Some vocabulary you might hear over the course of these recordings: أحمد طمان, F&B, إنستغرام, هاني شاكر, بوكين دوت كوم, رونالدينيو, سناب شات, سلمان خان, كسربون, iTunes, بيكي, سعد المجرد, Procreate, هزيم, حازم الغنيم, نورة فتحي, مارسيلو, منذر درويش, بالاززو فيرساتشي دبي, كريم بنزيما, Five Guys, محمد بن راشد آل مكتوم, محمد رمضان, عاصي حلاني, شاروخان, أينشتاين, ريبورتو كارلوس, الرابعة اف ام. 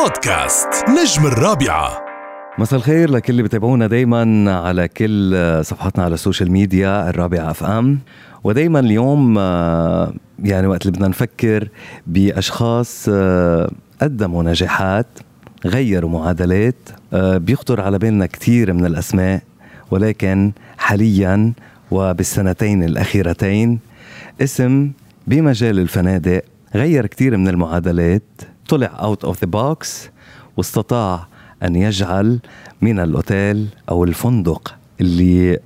بودكاست نجم الرابعة. مساء الخير لكل اللي بتابعونا دايما على كل صفحاتنا على السوشيال ميديا الرابعة اف ام. ودايما اليوم يعني وقت اللي بدنا نفكر بأشخاص قدموا نجاحات غيروا معادلات، بيخطر على بالنا كتير من الأسماء، ولكن حاليا وبالسنتين الأخيرتين اسم بمجال الفنادق غير كتير من المعادلات، طلع out of the box واستطاع أن يجعل من الأوتيل أو الفندق اللي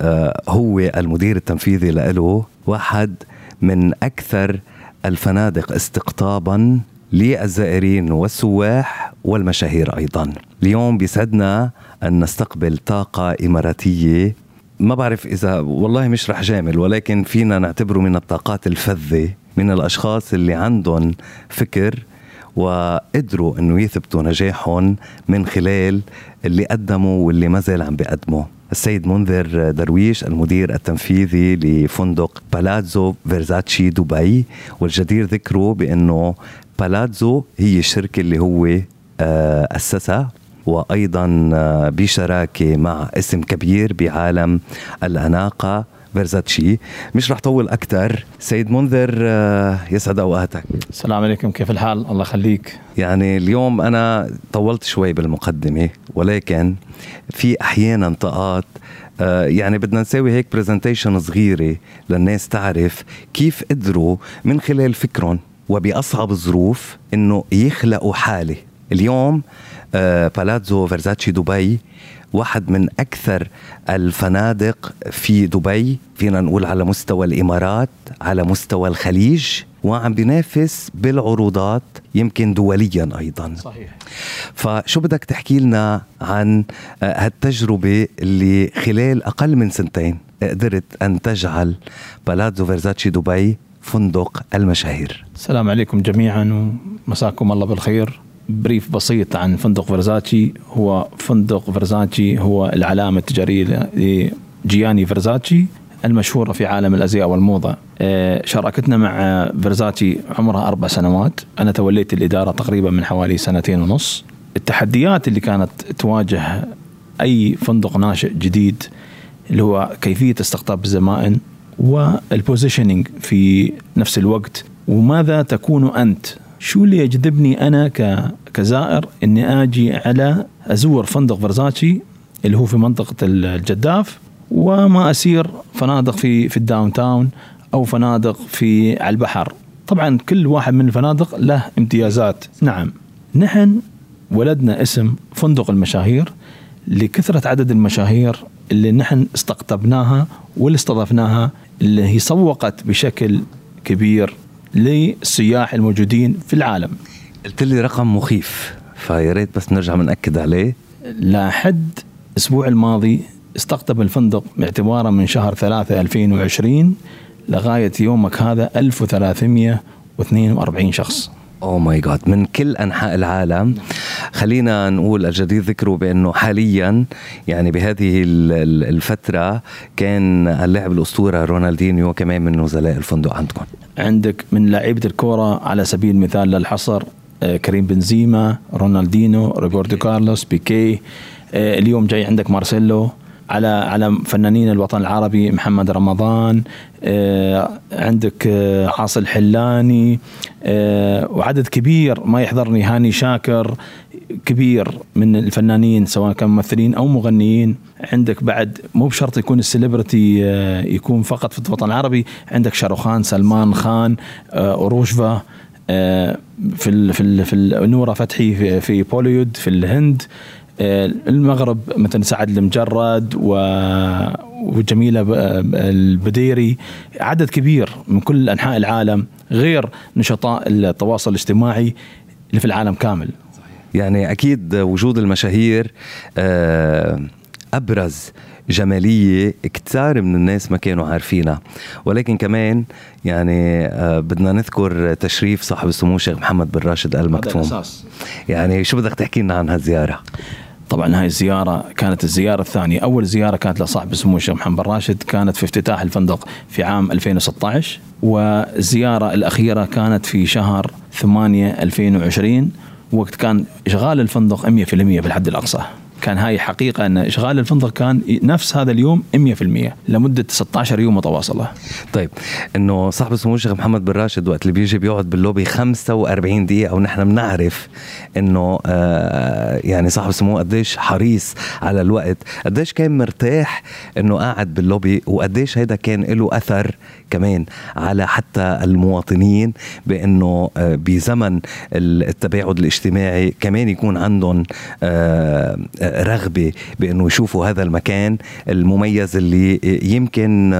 هو المدير التنفيذي له واحد من أكثر الفنادق استقطاباً للزائرين والسواح والمشاهير أيضاً. اليوم بيسعدنا أن نستقبل طاقة إماراتية، ما بعرف إذا والله مش رح جامل، ولكن فينا نعتبره من الطاقات الفذة، من الأشخاص اللي عندهم فكر وقدروا أنه يثبتوا نجاحهم من خلال اللي قدموا واللي ما زال عم بيقدموا. السيد منذر درويش المدير التنفيذي لفندق بالاززو فيرساتشي دبي، والجدير ذكره بأنه بالاززو هي الشركة اللي هو أسسها، وأيضا بشراكة مع اسم كبير بعالم الأناقة فيرساتشي. مش رح طول أكتر. سيد منذر يسعد أوقاتك. السلام عليكم، كيف الحال؟ الله خليك. يعني اليوم أنا طولت شوي بالمقدمة، ولكن في أحيانا طاقات يعني بدنا نسوي هيك بريزنتيشن صغيرة للناس تعرف كيف قدروا من خلال فكرهم وبأصعب الظروف إنه يخلقوا حالة. اليوم بالاززو فيرساتشي دبي واحد من أكثر الفنادق في دبي، فينا نقول على مستوى الإمارات، على مستوى الخليج، وعم بينافس بالعروضات يمكن دوليا أيضا. صحيح. فشو بدك تحكي لنا عن هالتجربة اللي خلال أقل من سنتين قدرت أن تجعل بالاززو فيرساتشي دبي فندق المشاهير؟ السلام عليكم جميعا ومساكم الله بالخير. بريف بسيط عن فندق فيرساتشي. هو فندق فيرساتشي هو العلامة التجارية لجياني فيرساتشي المشهورة في عالم الأزياء والموضة. شراكتنا مع فيرساتشي عمرها 4 سنوات، أنا توليت الإدارة تقريبا من حوالي 2.5 سنين. التحديات اللي كانت تواجه أي فندق ناشئ جديد اللي هو كيفية استقطاب الزمائن والبوزيشنينج في نفس الوقت، وماذا تكون أنت، شو اللي يجذبني أنا كزائر إني أجي على أزور فندق فيرساتشي اللي هو في منطقة الجداف، وما أسير فنادق في الداون تاون أو فنادق في على البحر. طبعا كل واحد من الفنادق له امتيازات. نعم، نحن ولدنا اسم فندق المشاهير لكثرة عدد المشاهير اللي نحن استقطبناها واللي استضفناها، اللي هي سوقت بشكل كبير للسياح الموجودين في العالم. قلت لي رقم مخيف، فياريت بس نرجع منأكد عليه. لحد الأسبوع الماضي استقطب الفندق باعتباره من شهر 3/2020 لغاية يومك هذا 1342 شخص. أوه ماي جاد، من كل أنحاء العالم. خلينا نقول الجدير ذكره بأنه حاليا يعني بهذه الفترة كان اللاعب الأسطورة رونالدينيو كمان من نزلاء الفندق عندكم. عندك من لاعبة الكرة على سبيل المثال للحصر كريم بنزيما، رونالدينو، ريبورتو كارلوس، بيكي. اليوم جاي عندك مارسيلو. على فنانين الوطن العربي محمد رمضان، عندك عاصي حلاني، وعدد كبير ما يحضرني، هاني شاكر، كبير من الفنانين سواء كانوا ممثلين أو مغنيين. عندك بعد مو بشرط يكون السليبرتي يكون فقط في الوطن العربي، عندك شاروخان، سلمان خان، أوروشفا في نورة فتحي في بوليود في الهند، المغرب مثلا سعد المجرد وجميلة البديري. عدد كبير من كل أنحاء العالم، غير نشطاء التواصل الاجتماعي اللي في العالم كامل. يعني أكيد وجود المشاهير أبرز جمالية كتير من الناس ما كانوا عارفينها، ولكن كمان يعني بدنا نذكر تشريف صاحب السمو الشيخ محمد بن راشد آل مكتوم. يعني شو بدك تحكي لنا عن هالزيارة؟ طبعا هاي الزيارة كانت الزيارة الثانية. أول زيارة كانت لصاحب السمو الشيخ محمد بن راشد كانت في افتتاح الفندق في عام 2016، والزيارة الأخيرة كانت في شهر 8/2020، وقت كان إشغال الفندق 100% بالحد الأقصى. كان هاي حقيقة أن إشغال الفندق كان نفس هذا اليوم 100% لمدة 16 يوم متواصلة. طيب إنه صاحب السمو الشيخ محمد بن راشد وقت اللي بيجي بيقعد باللوبي 45 دقيقة ونحن بنعرف إنه يعني صاحب السمو قديش حريص على الوقت، قديش كان مرتاح إنه قاعد باللوبي، وقديش هيدا كان له أثر كمان على حتى المواطنين بإنه بزمن التباعد الاجتماعي كمان يكون عندهم رغبة بأنه يشوفوا هذا المكان المميز اللي يمكن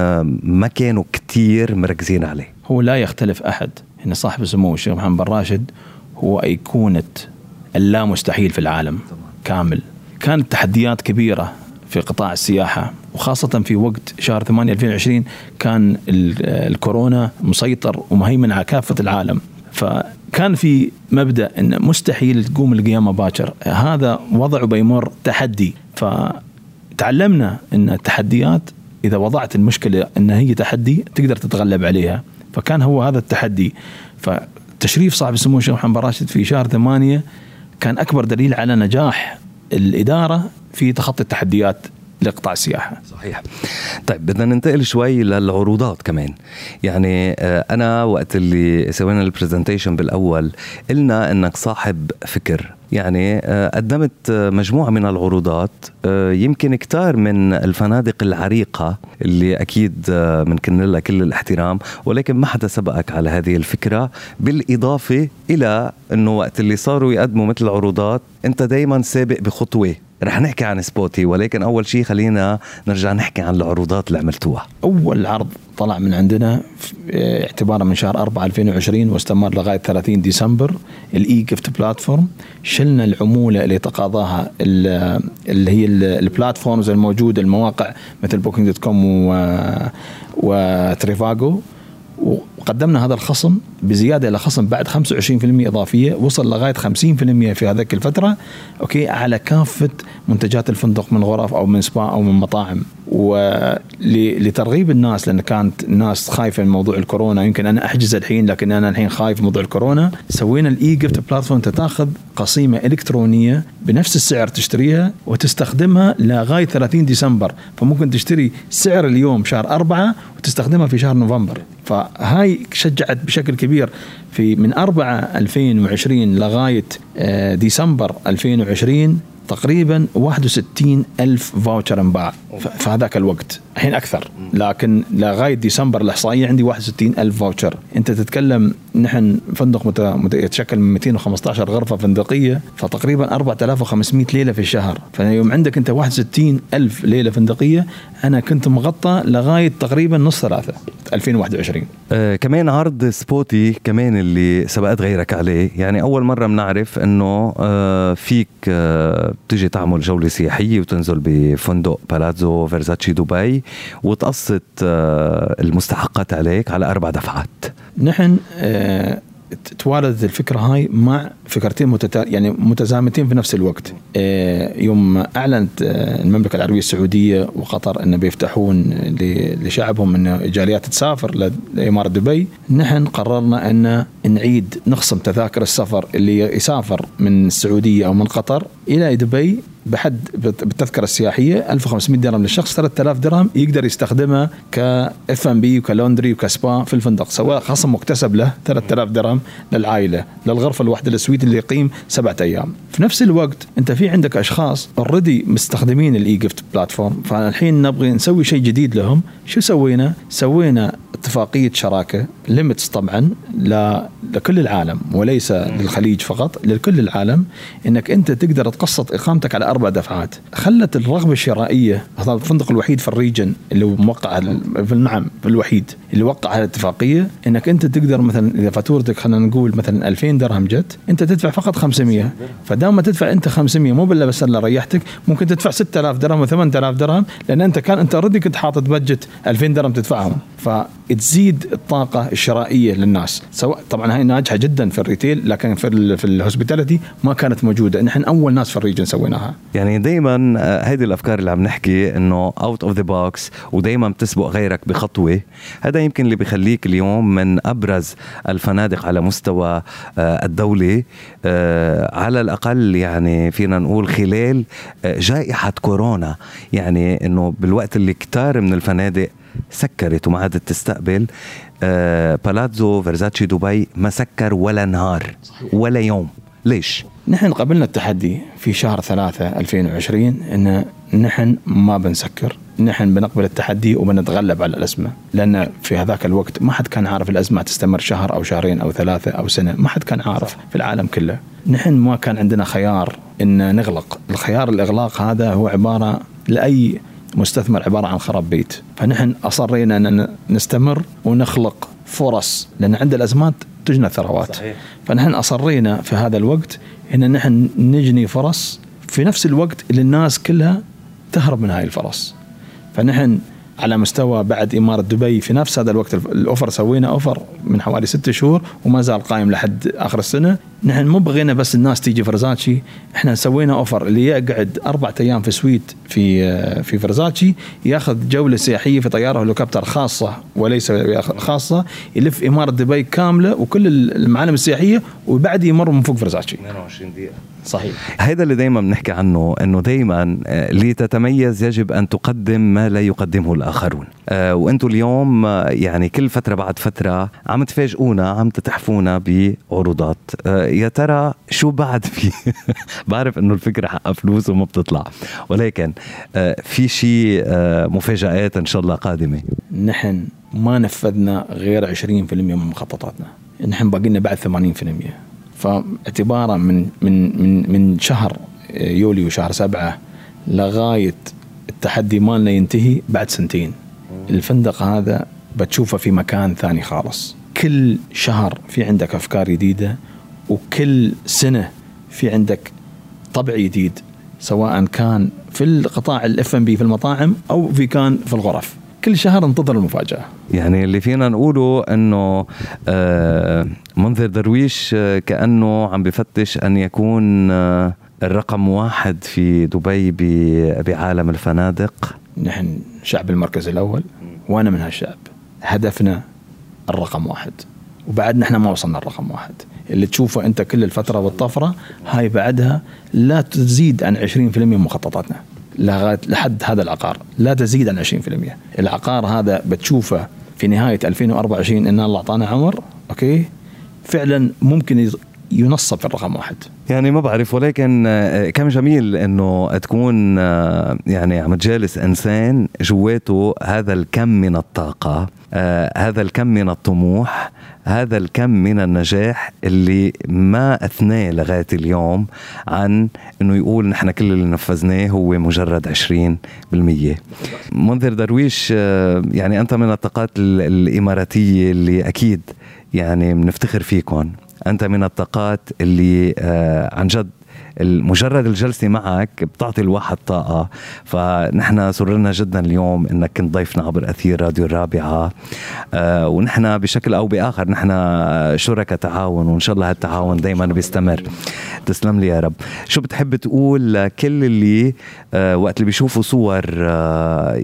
ما كانوا كتير مركزين عليه. هو لا يختلف أحد إن صاحب السمو الشيخ محمد بن راشد هو أيقونة اللا مستحيل في العالم كامل. كانت تحديات كبيرة في قطاع السياحة، وخاصة في وقت شهر 8 2020 كان الكورونا مسيطر ومهيمن على كافة العالم، فكان في مبدأ أن مستحيل تقوم القيامة باكر، هذا وضع بيمر تحدي. فتعلمنا أن التحديات إذا وضعت المشكلة أن هي تحدي تقدر تتغلب عليها، فكان هو هذا التحدي. فتشريف صاحب السمو الشيخ محمد بن راشد في شهر 8 كان أكبر دليل على نجاح الإدارة في تخطي التحديات لقطاع السياحة. صحيح. طيب بدنا ننتقل شوي للعروضات كمان. يعني أنا وقت اللي سوينا البرزنتيشن بالأول قلنا أنك صاحب فكر، يعني قدمت مجموعة من العروضات، يمكن كتار من الفنادق العريقة اللي أكيد منكن لها كل الاحترام، ولكن ما حدا سبقك على هذه الفكرة، بالإضافة إلى أنه وقت اللي صاروا يقدموا مثل عروضات أنت دايما سابق بخطوة. رح نحكي عن سبوتي، ولكن أول شيء خلينا نرجع نحكي عن العروضات اللي عملتوها. أول عرض طلع من عندنا اعتبارا من شهر 4 2020 واستمر لغاية 30 ديسمبر الإي جيفت بلاتفورم. شلنا العمولة اللي تقاضاها اللي هي البلاتفورمز الموجودة، المواقع مثل بوكين دوت كوم وتريفاجو، وقدمنا هذا الخصم بزيادة إلى خصم بعد 25% إضافية، وصل لغاية 50% في هذيك الفترة، أوكي، على كافة منتجات الفندق من غرف أو من سبا أو من مطاعم. ولترغيب الناس، لأن كانت الناس خايفة من موضوع الكورونا، يمكن أنا أحجز الحين لكن أنا الحين خايف من موضوع الكورونا، سوينا الإي جيفت بلاتفورم تتاخذ قصيمة إلكترونية بنفس السعر تشتريها وتستخدمها لغاية 30 ديسمبر، فممكن تشتري سعر اليوم شهر 4 وتستخدمها في شهر نوفمبر. فهاي شجعت بشكل كبير في من 4/2020 لغاية ديسمبر 2020 تقريبا 61,000 فاوتشر انباع في هذاك الوقت. الحين أكثر، لكن لغاية ديسمبر الإحصائية عندي 61,000 فاوتشر. أنت تتكلم نحن فندق يتشكل من 215 غرفة فندقية، فتقريبا 4500 ليلة في الشهر، فيوم عندك أنت 61,000 ليلة فندقية، أنا كنت مغطى لغاية تقريبا نص 3 2021. كمان عرض سبوتي كمان اللي سبقت غيرك عليه، يعني أول مرة منعرف أنه فيك تجي تعمل جولة سياحية وتنزل بفندق بالاززو فيرساتشي دبي وتقسط المستحقات عليك على 4 دفعات. نحن توالدت الفكرة هاي مع فكرتين يعني متزامتين في نفس الوقت. يوم أعلنت المملكة العربية السعودية وقطر أن بيفتحون لشعبهم أن إيجاليات تسافر لإمارة دبي، نحن قررنا أن نعيد نخصم تذاكر السفر اللي يسافر من السعودية أو من قطر إلى دبي بحد بالتذكرة السياحية 1500 درهم للشخص، 3000 درهم يقدر يستخدمها كF&B وكالوندري وكسبا في الفندق، سواء خصم مكتسب له 3000 درهم للعائلة للغرفة الواحدة للسويت اللي يقيم 7 أيام. في نفس الوقت أنت في عندك أشخاص اوريدي مستخدمين الإي جيفت بلاتفورم، فالحين نبغي نسوي شيء جديد لهم. شو سوينا؟ سوينا اتفاقية شراكة ليميتس طبعا لكل العالم وليس للخليج فقط، لكل العالم، انك انت تقدر تقسط اقامتك على 4 دفعات. خلت الرغبة الشرائية، هذا الفندق الوحيد في الريجن اللي موقع الوحيد اللي وقع على الاتفاقية، انك انت تقدر مثلا اذا فاتورتك خلينا نقول مثلا 2000 درهم جت، انت تدفع فقط 500، فدام ما تدفع انت 500 مو بالله بس اللي ريحتك، ممكن تدفع 6000 درهم و 8000 درهم، لان انت كنت اوريدي كنت حاطط بادجت 2000 درهم تدفعهم. تزيد الطاقة الشرائية للناس. سواء طبعا هاي ناجحة جدا في الريتيل، لكن في الهوسبيتاليتي ما كانت موجودة. نحن أول ناس في الريجن سويناها. يعني دايما هذه الأفكار اللي عم نحكي إنه out of the box، ودايما بتسبق غيرك بخطوة. هذا يمكن اللي بيخليك اليوم من أبرز الفنادق على مستوى الدولة، على الأقل يعني فينا نقول خلال جائحة كورونا. يعني إنه بالوقت اللي كتار من الفنادق سكرت وما عادت تستقبل، بالاززو فيرساتشي دبي ما سكر ولا نهار ولا يوم. ليش؟ نحن قبلنا التحدي في شهر 3 2020 إن نحن ما بنسكر، نحن بنقبل التحدي وبنتغلب على الأزمة. لأن في هذاك الوقت ما حد كان عارف الأزمة تستمر شهر أو شهرين أو 3 أو سنة، ما حد كان عارف في العالم كله. نحن ما كان عندنا خيار إن نغلق. الخيار الإغلاق هذا هو عبارة لأي مستثمر عبارة عن خراب بيت. فنحن أصرينا أن نستمر ونخلق فرص، لأن عند الأزمات تجنى ثروات. صحيح. فنحن أصرينا في هذا الوقت أن نحن نجني فرص في نفس الوقت اللي الناس كلها تهرب من هاي الفرص. فنحن على مستوى بعد إمارة دبي في نفس هذا الوقت الأوفر، سوينا أوفر من حوالي 6 شهور وما زال قائم لحد آخر السنة. نحن مو بغينا بس الناس تيجي فيرساتشي، احنا سوينا أوفر اللي يقعد 4 أيام في سويت في فيرساتشي ياخذ جولة سياحية في طيارة هليكوبتر خاصة وليس خاصة، يلف إمارة دبي كاملة وكل المعالم السياحية، وبعد يمر من فوق فيرساتشي 22 دقيقة. صحيح. هذا اللي دايما بنحكي عنه، انه دايما لتتميز يجب ان تقدم ما لا يقدمه الاخرون. وانتم اليوم يعني كل فتره بعد فتره عم تفاجئونا، عم تتحفونا بعروضات. يا ترى شو بعد في بعرف انه الفكره حق فلوس وما بتطلع، ولكن في شيء مفاجآت ان شاء الله قادمه. نحن ما نفذنا غير 20% من مخططاتنا، نحن باقينا بعد 80%. فاعتبارا من شهر يوليو شهر 7 لغاية التحدي مالنا ينتهي بعد 2 سنين، الفندق هذا بتشوفه في مكان ثاني خالص. كل شهر في عندك أفكار جديدة، وكل سنة في عندك طبع جديد، سواء كان في القطاع F&B في المطاعم أو كان في الغرف. كل شهر انتظر المفاجأة. يعني اللي فينا نقوله أنه منذر درويش كأنه عم بفتش أن يكون الرقم 1 في دبي بعالم الفنادق. نحن شعب المركز الأول وأنا من هالشعب. هدفنا الرقم 1، وبعد نحن ما وصلنا الرقم 1. اللي تشوفه أنت كل الفترة والطفرة هاي بعدها لا تزيد عن 20% من مخططاتنا لغاية لحد هذا العقار، لا تزيد عن 20%. العقار هذا بتشوفه في نهاية 2024 إن الله أعطانا عمر أوكي فعلا ممكن ينصب في الرقم 1. يعني ما بعرف، ولكن كم جميل إنه تكون يعني عم تجالس إنسان جواته هذا الكم من الطاقة، هذا الكم من الطموح، هذا الكم من النجاح اللي ما أثناه لغاية اليوم عن إنه يقول نحن كل اللي نفذناه هو مجرد 20%. منذر درويش، يعني أنت من الطاقات الإماراتية اللي أكيد يعني منفتخر فيكن. أنت من الطاقات اللي عن جد مجرد الجلسة معك بتعطي الواحد طاقة. فنحن سررنا جدا اليوم أنك كنت ضيفنا عبر أثير راديو الرابعة، ونحن بشكل أو بآخر نحن شركة تعاون، وإن شاء الله هالتعاون دايما بيستمر. تسلم لي يا رب. شو بتحب تقول كل اللي وقت اللي بيشوفوا صور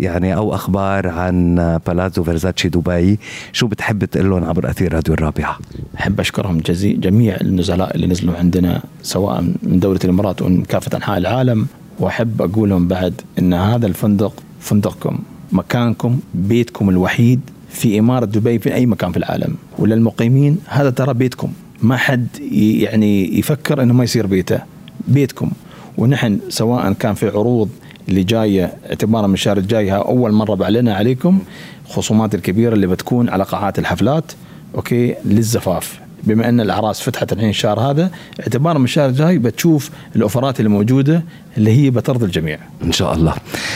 يعني أو أخبار عن بالاززو فيرساتشي دبي، شو بتحب تقولون عبر أثير راديو الرابعة؟ أحب أشكرهم جميع النزلاء اللي نزلوا عندنا سواء من دولة الإمارات ومن كافة أنحاء العالم. وأحب أقولهم بعد إن هذا الفندق فندقكم، مكانكم، بيتكم الوحيد في إمارة دبي في أي مكان في العالم. وللمقيمين هذا ترى بيتكم، ما حد يعني يفكر إنه ما يصير بيته، بيتكم. ونحن سواء كان في عروض اللي جاية اعتبارا من الشهر الجاي، أول مرة بعلنا عليكم خصومات الكبيرة اللي بتكون على قاعات الحفلات أوكي للزفاف. بما ان الاعراس فتحت الحين الشهر هذا، اعتبارا من الشهر الجاي بتشوف الاوفرات الموجوده اللي هي بترضي الجميع ان شاء الله.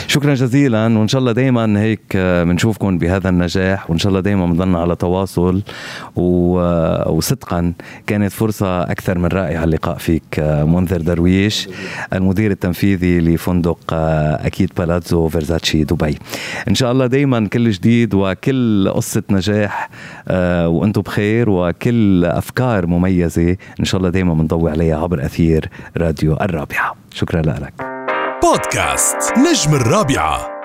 شكرا جزيلا، وان شاء الله دائما هيك بنشوفكم بهذا النجاح، وان شاء الله دائما بنضلنا على تواصل. وصدقا كانت فرصه اكثر من رائعه اللقاء فيك منذر درويش، المدير التنفيذي لفندق اكيد بالاززو فيرساتشي دبي. ان شاء الله دائما كل جديد وكل قصه نجاح وانتم بخير، وكل افكار مميزه ان شاء الله دائما بنضوي عليها عبر اثير راديو الرابعه. شكرا لك. بودكاست نجم الرابعه.